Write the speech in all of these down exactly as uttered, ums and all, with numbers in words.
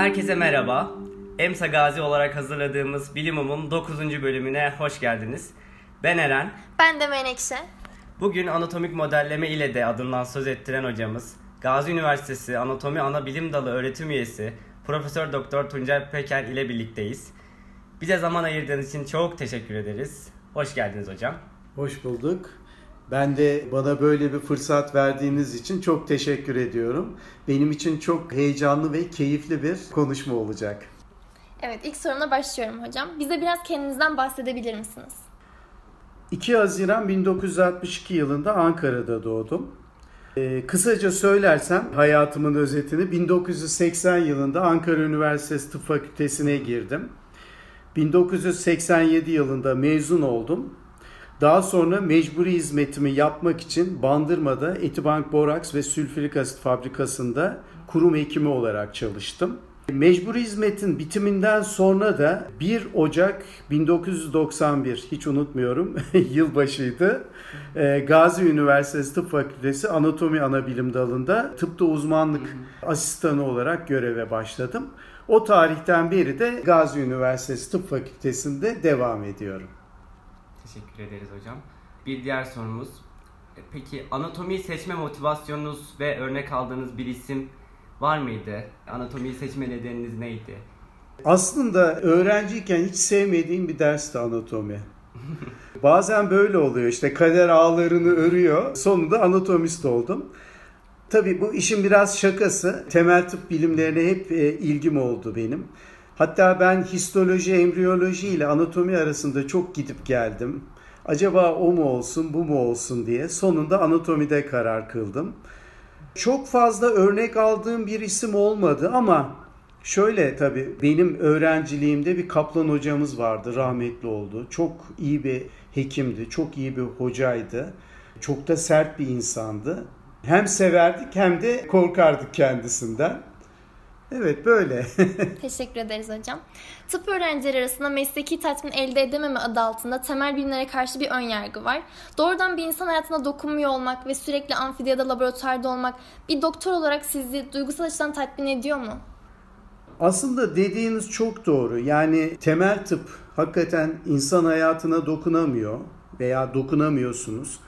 Herkese merhaba. Emsa Gazi olarak hazırladığımız Bilimum'un dokuzuncu bölümüne hoş geldiniz. Ben Eren. Ben de Menekşe. Bugün anatomik modelleme ile de adından söz ettiren hocamız, Gazi Üniversitesi Anatomi Ana Bilim Dalı öğretim üyesi Profesör Doktor Tuncay Peker ile birlikteyiz. Bize zaman ayırdığınız için çok teşekkür ederiz. Hoş geldiniz hocam. Hoş bulduk. Ben de bana böyle bir fırsat verdiğiniz için çok teşekkür ediyorum. Benim için çok heyecanlı ve keyifli bir konuşma olacak. Evet, ilk sorumla başlıyorum hocam. Bize biraz kendinizden bahsedebilir misiniz? iki Haziran bin dokuz yüz altmış iki yılında Ankara'da doğdum. Ee, kısaca söylersem hayatımın özetini, bin dokuz yüz seksen yılında Ankara Üniversitesi Tıp Fakültesi'ne girdim. bin dokuz yüz seksen yedi yılında mezun oldum. Daha sonra mecburi hizmetimi yapmak için Bandırma'da Etibank Boraks ve Sülfürik Asit Fabrikası'nda kurum hekimi olarak çalıştım. Mecburi hizmetin bitiminden sonra da bir Ocak bin dokuz yüz doksan bir, hiç unutmuyorum, yılbaşıydı. Gazi Üniversitesi Tıp Fakültesi Anatomi Anabilim Dalı'nda tıpta uzmanlık asistanı olarak göreve başladım. O tarihten beri de Gazi Üniversitesi Tıp Fakültesi'nde devam ediyorum. Teşekkür ederiz hocam. Bir diğer sorumuz. Peki anatomiyi seçme motivasyonunuz ve örnek aldığınız bir isim var mıydı? Anatomiyi seçme nedeniniz neydi? Aslında öğrenciyken hiç sevmediğim bir dersti anatomi. Bazen böyle oluyor, işte kader ağlarını örüyor. Sonunda anatomist oldum. Tabii bu işin biraz şakası. Temel tıp bilimlerine hep ilgim oldu benim. Hatta ben histoloji, embriyoloji ile anatomi arasında çok gidip geldim. Acaba o mu olsun, bu mu olsun diye. Sonunda anatomide karar kıldım. Çok fazla örnek aldığım bir isim olmadı ama şöyle, tabii benim öğrenciliğimde bir Kaplan hocamız vardı, rahmetli oldu. Çok iyi bir hekimdi, çok iyi bir hocaydı. Çok da sert bir insandı. Hem severdik hem de korkardık kendisinden. Evet, böyle. Teşekkür ederiz hocam. Tıp öğrencileri arasında mesleki tatmin elde edememe adı altında temel bilimlere karşı bir önyargı var. Doğrudan bir insan hayatına dokunmuyor olmak ve sürekli amfidiyada, laboratuvarda olmak bir doktor olarak sizi duygusal açıdan tatmin ediyor mu? Aslında dediğiniz çok doğru. Yani temel tıp hakikaten insan hayatına dokunamıyor veya dokunamıyorsunuz.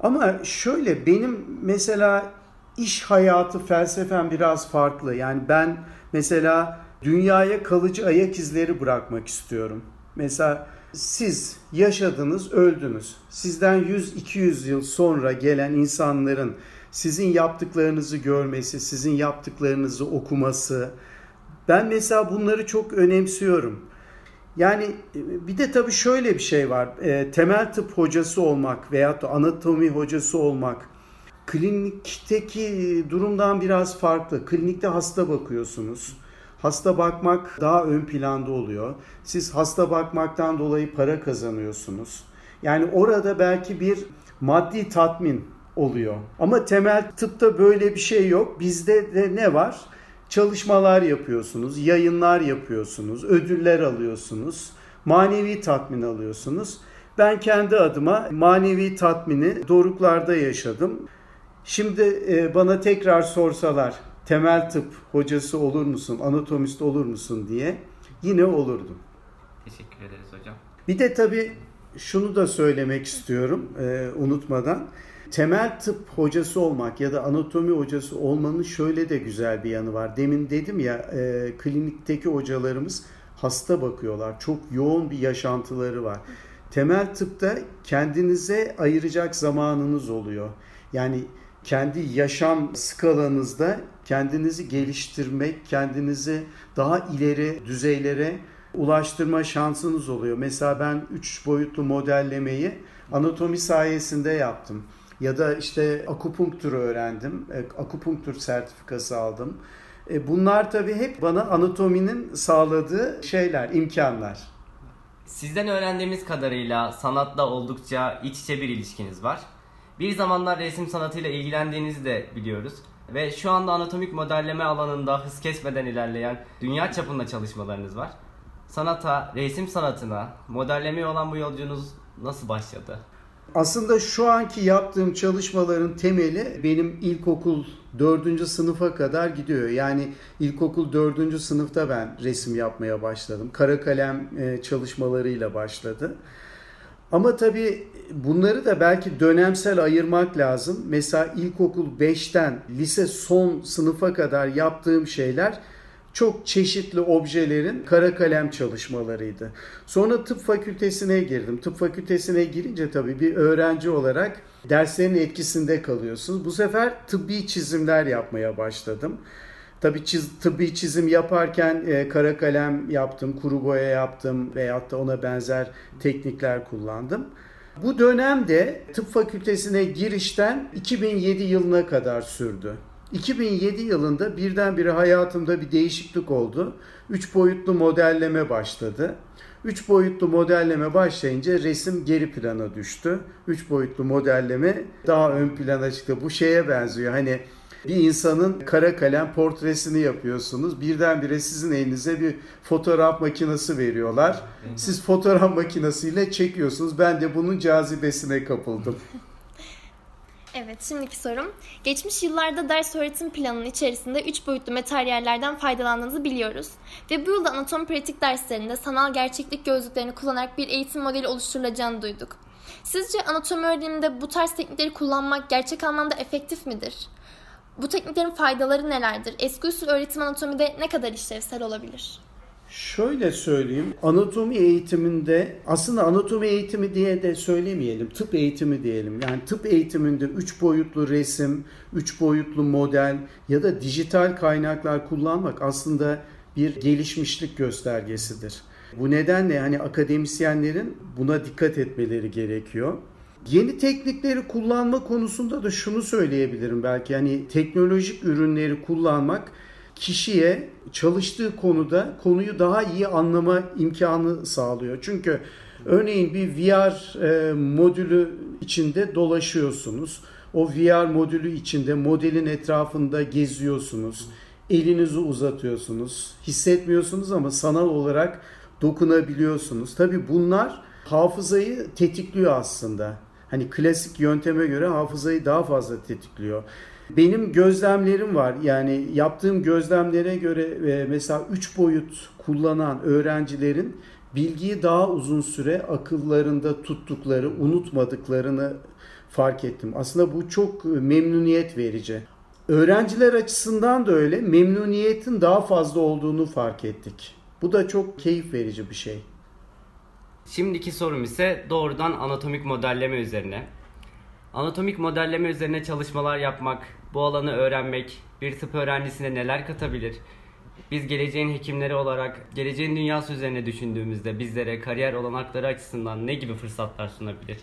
Ama şöyle, benim mesela İş hayatı felsefem biraz farklı. Yani ben mesela dünyaya kalıcı ayak izleri bırakmak istiyorum. Mesela siz yaşadınız, öldünüz. Sizden yüz iki yüz yıl sonra gelen insanların sizin yaptıklarınızı görmesi, sizin yaptıklarınızı okuması. Ben mesela bunları çok önemsiyorum. Yani bir de tabii şöyle bir şey var. E, temel tıp hocası olmak veyahut da anatomi hocası olmak klinikteki durumdan biraz farklı. Klinikte hasta bakıyorsunuz. Hasta bakmak daha ön planda oluyor. Siz hasta bakmaktan dolayı para kazanıyorsunuz. Yani orada belki bir maddi tatmin oluyor. Ama temel tıpta böyle bir şey yok. Bizde de ne var? Çalışmalar yapıyorsunuz, yayınlar yapıyorsunuz, ödüller alıyorsunuz, manevi tatmin alıyorsunuz. Ben kendi adıma manevi tatmini doruklarda yaşadım. Şimdi bana tekrar sorsalar temel tıp hocası olur musun, anatomist olur musun diye, yine olurdum. Teşekkür ederiz hocam. Bir de tabii şunu da söylemek istiyorum unutmadan. Temel tıp hocası olmak ya da anatomi hocası olmanın şöyle de güzel bir yanı var. Demin dedim ya, klinikteki hocalarımız hasta bakıyorlar. Çok yoğun bir yaşantıları var. Temel tıpta kendinize ayıracak zamanınız oluyor. Yani kendi yaşam skalanızda kendinizi geliştirmek, kendinizi daha ileri düzeylere ulaştırma şansınız oluyor. Mesela ben üç boyutlu modellemeyi anatomi sayesinde yaptım. Ya da işte akupunkturu öğrendim. Akupunktur sertifikası aldım. Bunlar tabii hep bana anatominin sağladığı şeyler, imkanlar. Sizden öğrendiğimiz kadarıyla sanatla oldukça iç içe bir ilişkiniz var. Bir zamanlar resim sanatıyla ilgilendiğinizi de biliyoruz ve şu anda anatomik modelleme alanında hız kesmeden ilerleyen dünya çapında çalışmalarınız var. Sanata, resim sanatına, modellemeye olan bu yolculuğunuz nasıl başladı? Aslında şu anki yaptığım çalışmaların temeli benim ilkokul dördüncü sınıfa kadar gidiyor. Yani ilkokul dördüncü sınıfta ben resim yapmaya başladım. Kara kalem çalışmalarıyla başladı. Ama tabii bunları da belki dönemsel ayırmak lazım. Mesela ilkokul beşten lise son sınıfa kadar yaptığım şeyler çok çeşitli objelerin kara kalem çalışmalarıydı. Sonra tıp fakültesine girdim. Tıp fakültesine girince tabii bir öğrenci olarak derslerin etkisinde kalıyorsunuz. Bu sefer tıbbi çizimler yapmaya başladım. Tabii çiz, tıbbi çizim yaparken e, kara kalem yaptım, kuru boya yaptım veyahut da ona benzer teknikler kullandım. Bu dönemde tıp fakültesine girişten iki bin yedi yılına kadar sürdü. iki bin yedi yılında birdenbire hayatımda bir değişiklik oldu. Üç boyutlu modelleme başladı. Üç boyutlu modelleme başlayınca resim geri plana düştü. Üç boyutlu modelleme daha ön plana çıktı. Bu şeye benziyor, hani bir insanın kara kalem portresini yapıyorsunuz. Birdenbire sizin elinize bir fotoğraf makinesi veriyorlar. Siz fotoğraf makinesiyle çekiyorsunuz. Ben de bunun cazibesine kapıldım. Evet, şimdiki sorum. Geçmiş yıllarda ders öğretim planının içerisinde üç boyutlu materyallerden faydalandığınızı biliyoruz. Ve bu yılda anatomi pratik derslerinde sanal gerçeklik gözlüklerini kullanarak bir eğitim modeli oluşturulacağını duyduk. Sizce anatomi öğreniminde bu tarz teknikleri kullanmak gerçek anlamda efektif midir? Bu tekniklerin faydaları nelerdir? Eski usul öğretim anatomide ne kadar işlevsel olabilir? Şöyle söyleyeyim, anatomi eğitiminde, aslında anatomi eğitimi diye de söylemeyelim, tıp eğitimi diyelim. Yani tıp eğitiminde üç boyutlu resim, üç boyutlu model ya da dijital kaynaklar kullanmak aslında bir gelişmişlik göstergesidir. Bu nedenle hani akademisyenlerin buna dikkat etmeleri gerekiyor. Yeni teknikleri kullanma konusunda da şunu söyleyebilirim belki, yani teknolojik ürünleri kullanmak kişiye çalıştığı konuda konuyu daha iyi anlama imkanı sağlıyor. Çünkü örneğin bir V R e, modülü içinde dolaşıyorsunuz. O V R modülü içinde modelin etrafında geziyorsunuz. Elinizi uzatıyorsunuz. Hissetmiyorsunuz ama sanal olarak dokunabiliyorsunuz. Tabii bunlar hafızayı tetikliyor aslında. Hani klasik yönteme göre hafızayı daha fazla tetikliyor. Benim gözlemlerim var. Yani yaptığım gözlemlere göre mesela üç boyut kullanan öğrencilerin bilgiyi daha uzun süre akıllarında tuttukları, unutmadıklarını fark ettim. Aslında bu çok memnuniyet verici. Öğrenciler açısından da öyle, memnuniyetin daha fazla olduğunu fark ettik. Bu da çok keyif verici bir şey. Şimdiki sorum ise doğrudan anatomik modelleme üzerine. Anatomik modelleme üzerine çalışmalar yapmak, bu alanı öğrenmek bir tıp öğrencisine neler katabilir? Biz geleceğin hekimleri olarak, geleceğin dünyası üzerine düşündüğümüzde bizlere kariyer olanakları açısından ne gibi fırsatlar sunabilir?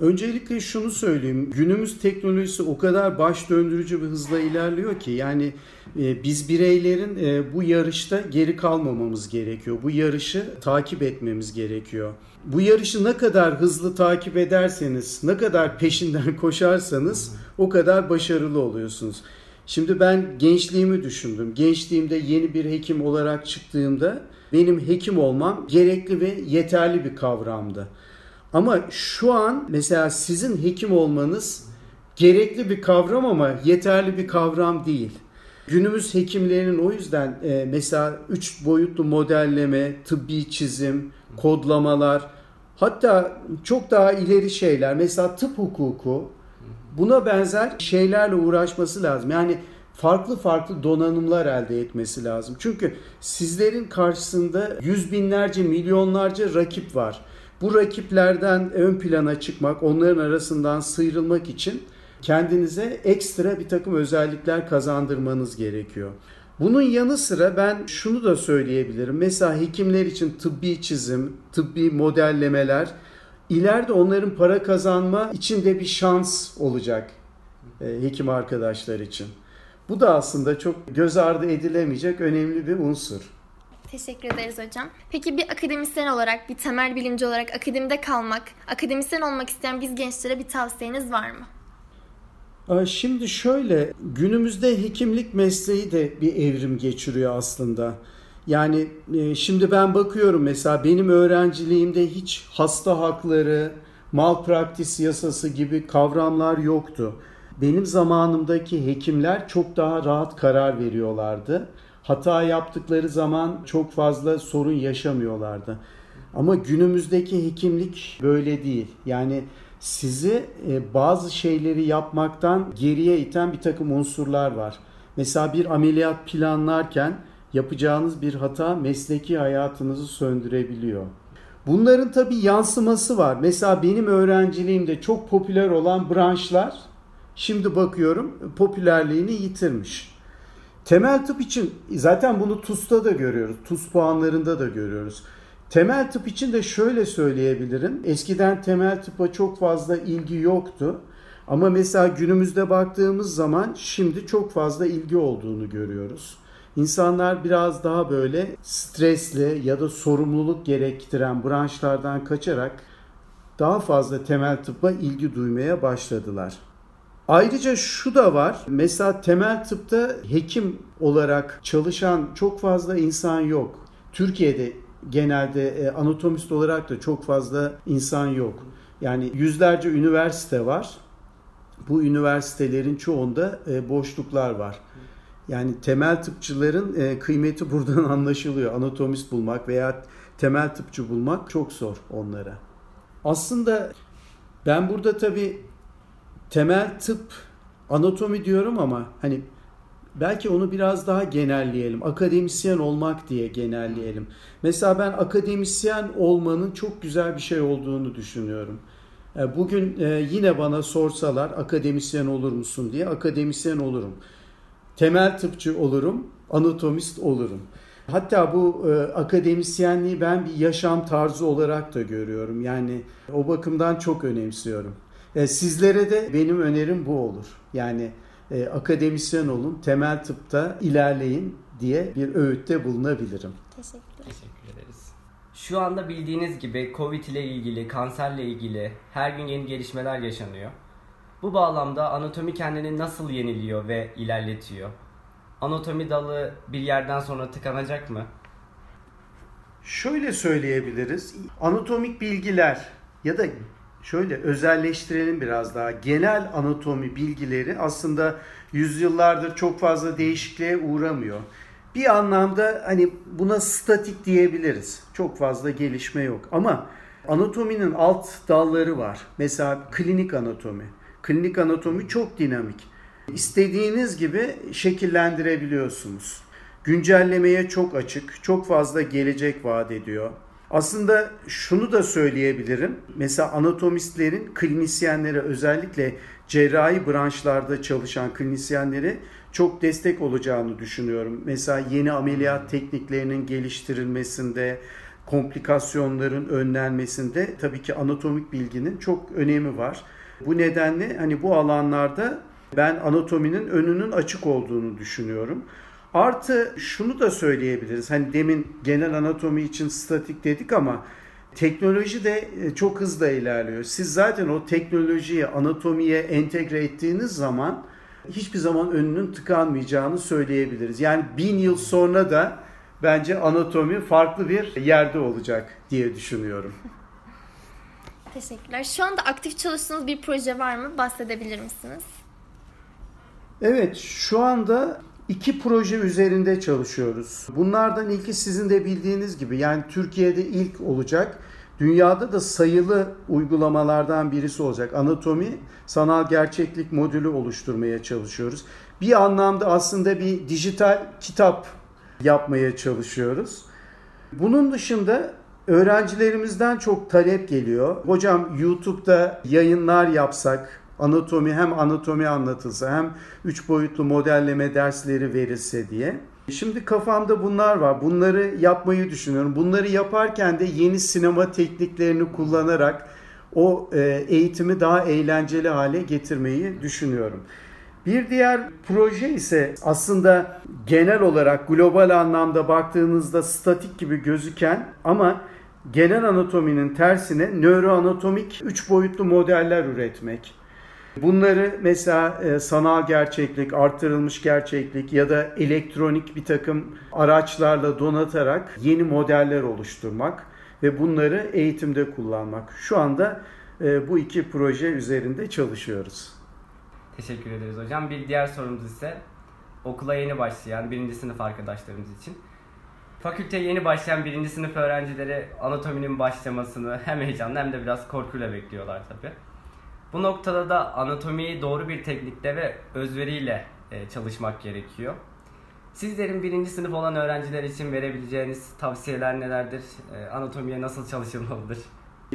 Öncelikle şunu söyleyeyim, günümüz teknolojisi o kadar baş döndürücü bir hızla ilerliyor ki, yani biz bireylerin bu yarışta geri kalmamamız gerekiyor. Bu yarışı takip etmemiz gerekiyor. Bu yarışı ne kadar hızlı takip ederseniz, ne kadar peşinden koşarsanız o kadar başarılı oluyorsunuz. Şimdi ben gençliğimi düşündüm. Gençliğimde yeni bir hekim olarak çıktığımda benim hekim olmam gerekli ve yeterli bir kavramdı. Ama şu an mesela sizin hekim olmanız gerekli bir kavram ama yeterli bir kavram değil. Günümüz hekimlerinin o yüzden mesela üç boyutlu modelleme, tıbbi çizim, kodlamalar, hatta çok daha ileri şeyler, mesela tıp hukuku, buna benzer şeylerle uğraşması lazım. Yani farklı farklı donanımlar elde etmesi lazım. Çünkü sizlerin karşısında yüz binlerce, milyonlarca rakip var. Bu rakiplerden ön plana çıkmak, onların arasından sıyrılmak için kendinize ekstra bir takım özellikler kazandırmanız gerekiyor. Bunun yanı sıra ben şunu da söyleyebilirim. Mesela hekimler için tıbbi çizim, tıbbi modellemeler, ileride onların para kazanma için de bir şans olacak hekim arkadaşlar için. Bu da aslında çok göz ardı edilemeyecek önemli bir unsur. Teşekkür ederiz hocam. Peki bir akademisyen olarak, bir temel bilimci olarak akademide kalmak, akademisyen olmak isteyen biz gençlere bir tavsiyeniz var mı? Şimdi şöyle, günümüzde hekimlik mesleği de bir evrim geçiriyor aslında. Yani şimdi ben bakıyorum mesela benim öğrenciliğimde hiç hasta hakları, malpraktis yasası gibi kavramlar yoktu. Benim zamanımdaki hekimler çok daha rahat karar veriyorlardı. Hata yaptıkları zaman çok fazla sorun yaşamıyorlardı. Ama günümüzdeki hekimlik böyle değil. Yani sizi bazı şeyleri yapmaktan geriye iten bir takım unsurlar var. Mesela bir ameliyat planlarken yapacağınız bir hata mesleki hayatınızı söndürebiliyor. Bunların tabii yansıması var. Mesela benim öğrenciliğimde çok popüler olan branşlar şimdi bakıyorum popülerliğini yitirmiş. Temel tıp için zaten bunu T U S'ta da görüyoruz. T U S puanlarında da görüyoruz. Temel tıp için de şöyle söyleyebilirim. Eskiden temel tıpa çok fazla ilgi yoktu. Ama mesela günümüzde baktığımız zaman şimdi çok fazla ilgi olduğunu görüyoruz. İnsanlar biraz daha böyle stresli ya da sorumluluk gerektiren branşlardan kaçarak daha fazla temel tıbba ilgi duymaya başladılar. Ayrıca şu da var. Mesela temel tıpta hekim olarak çalışan çok fazla insan yok. Türkiye'de genelde anatomist olarak da çok fazla insan yok. Yani yüzlerce üniversite var. Bu üniversitelerin çoğunda boşluklar var. Yani temel tıpçıların kıymeti buradan anlaşılıyor. Anatomist bulmak veya temel tıpçı bulmak çok zor onlara. Aslında ben burada tabii temel tıp, anatomi diyorum ama hani belki onu biraz daha genelleyelim. Akademisyen olmak diye genelleyelim. Mesela ben akademisyen olmanın çok güzel bir şey olduğunu düşünüyorum. Bugün yine bana sorsalar akademisyen olur musun diye akademisyen olurum. Temel tıpçı olurum, anatomist olurum. Hatta bu e, akademisyenliği ben bir yaşam tarzı olarak da görüyorum. Yani o bakımdan çok önemsiyorum. E, sizlere de benim önerim bu olur. Yani e, akademisyen olun, temel tıpta ilerleyin diye bir öğütte bulunabilirim. Teşekkür, Teşekkür ederiz. Şu anda bildiğiniz gibi Covid ile ilgili, kanserle ilgili her gün yeni gelişmeler yaşanıyor. Bu bağlamda anatomi kendini nasıl yeniliyor ve ilerletiyor? Anatomi dalı bir yerden sonra tıkanacak mı? Şöyle söyleyebiliriz. Anatomik bilgiler ya da şöyle özelleştirelim biraz daha. Genel anatomi bilgileri aslında yüzyıllardır çok fazla değişikliğe uğramıyor. Bir anlamda hani buna statik diyebiliriz. Çok fazla gelişme yok ama anatominin alt dalları var. Mesela klinik anatomi. Klinik anatomi çok dinamik. İstediğiniz gibi şekillendirebiliyorsunuz. Güncellemeye çok açık, çok fazla gelecek vaat ediyor. Aslında şunu da söyleyebilirim. Mesela anatomistlerin, klinisyenlere özellikle cerrahi branşlarda çalışan klinisyenlere çok destek olacağını düşünüyorum. Mesela yeni ameliyat tekniklerinin geliştirilmesinde, komplikasyonların önlenmesinde tabii ki anatomik bilginin çok önemi var. Bu nedenle hani bu alanlarda ben anatominin önünün açık olduğunu düşünüyorum. Artı şunu da söyleyebiliriz. Hani demin genel anatomi için statik dedik ama teknoloji de çok hızla ilerliyor. Siz zaten o teknolojiyi anatomiye entegre ettiğiniz zaman hiçbir zaman önünün tıkanmayacağını söyleyebiliriz. Yani bin yıl sonra da bence anatomi farklı bir yerde olacak diye düşünüyorum. Teşekkürler. Şu anda aktif çalıştığınız bir proje var mı? Bahsedebilir misiniz? Evet, şu anda iki proje üzerinde çalışıyoruz. Bunlardan ilki sizin de bildiğiniz gibi yani Türkiye'de ilk olacak. Dünyada da sayılı uygulamalardan birisi olacak. Anatomi sanal gerçeklik modülü oluşturmaya çalışıyoruz. Bir anlamda aslında bir dijital kitap yapmaya çalışıyoruz. Bunun dışında öğrencilerimizden çok talep geliyor. Hocam YouTube'da yayınlar yapsak, anatomi hem anatomi anlatılsa hem üç boyutlu modelleme dersleri verilse diye. Şimdi kafamda bunlar var. Bunları yapmayı düşünüyorum. Bunları yaparken de yeni sinema tekniklerini kullanarak o eğitimi daha eğlenceli hale getirmeyi düşünüyorum. Bir diğer proje ise aslında genel olarak global anlamda baktığınızda statik gibi gözüken ama genel anatominin tersine nöroanatomik üç boyutlu modeller üretmek. Bunları mesela e, sanal gerçeklik, artırılmış gerçeklik ya da elektronik bir takım araçlarla donatarak yeni modeller oluşturmak ve bunları eğitimde kullanmak. Şu anda e, bu iki proje üzerinde çalışıyoruz. Teşekkür ederiz hocam. Bir diğer sorumuz ise okula yeni başlayan birinci sınıf arkadaşlarımız için. Fakülteye yeni başlayan birinci sınıf öğrencileri anatominin başlamasını hem heyecanla hem de biraz korkuyla bekliyorlar tabii. Bu noktada da anatomiyi doğru bir teknikle ve özveriyle çalışmak gerekiyor. Sizlerin birinci sınıf olan öğrenciler için verebileceğiniz tavsiyeler nelerdir? Anatomiye nasıl çalışılmalıdır?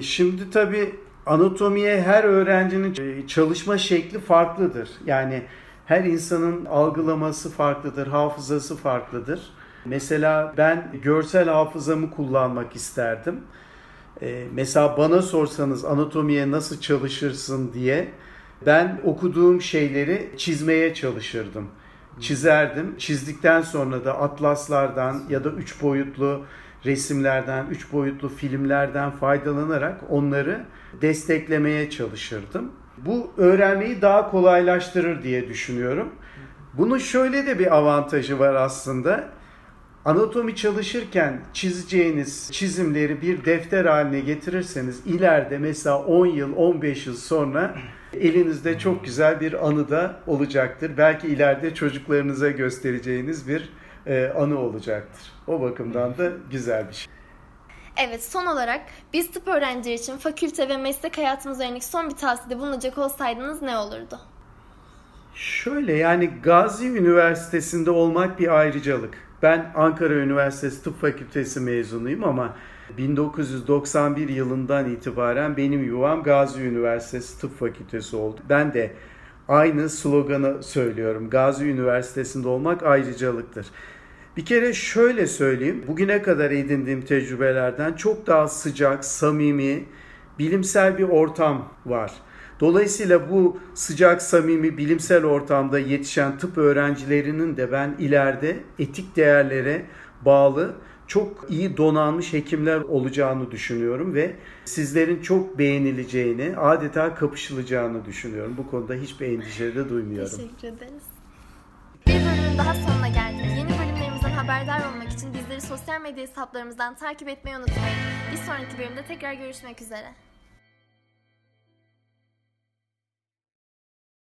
Şimdi tabii anatomiye her öğrencinin çalışma şekli farklıdır. Yani her insanın algılaması farklıdır, hafızası farklıdır. Mesela ben görsel hafızamı kullanmak isterdim. Mesela bana sorsanız anatomiye nasıl çalışırsın diye ben okuduğum şeyleri çizmeye çalışırdım. Çizerdim. Çizdikten sonra da atlaslardan ya da üç boyutlu resimlerden, üç boyutlu filmlerden faydalanarak onları desteklemeye çalışırdım. Bu öğrenmeyi daha kolaylaştırır diye düşünüyorum. Bunun şöyle de bir avantajı var aslında. Anatomi çalışırken çizeceğiniz çizimleri bir defter haline getirirseniz ileride mesela on yıl, on beş yıl sonra elinizde çok güzel bir anı da olacaktır. Belki ileride çocuklarınıza göstereceğiniz bir anı olacaktır. O bakımdan da güzel bir şey. Evet, son olarak biz tıp öğrencileri için fakülte ve meslek hayatımız üzerindeki son bir tavsiyede bulunacak olsaydınız ne olurdu? Şöyle, yani Gazi Üniversitesi'nde olmak bir ayrıcalık. Ben Ankara Üniversitesi Tıp Fakültesi mezunuyum ama bin dokuz yüz doksan bir yılından itibaren benim yuvam Gazi Üniversitesi Tıp Fakültesi oldu. Ben de aynı sloganı söylüyorum. Gazi Üniversitesi'nde olmak ayrıcalıktır. Bir kere şöyle söyleyeyim. Bugüne kadar edindiğim tecrübelerden çok daha sıcak, samimi, bilimsel bir ortam var. Dolayısıyla bu sıcak, samimi, bilimsel ortamda yetişen tıp öğrencilerinin de ben ileride etik değerlere bağlı çok iyi donanmış hekimler olacağını düşünüyorum ve sizlerin çok beğenileceğini, adeta kapışılacağını düşünüyorum. Bu konuda hiçbir endişe de duymuyorum. Teşekkür ederiz. Bir bölümün daha sonuna geldik. Yeni bölümlerimizden haberdar olmak için bizleri sosyal medya hesaplarımızdan takip etmeyi unutmayın. Bir sonraki bölümde tekrar görüşmek üzere.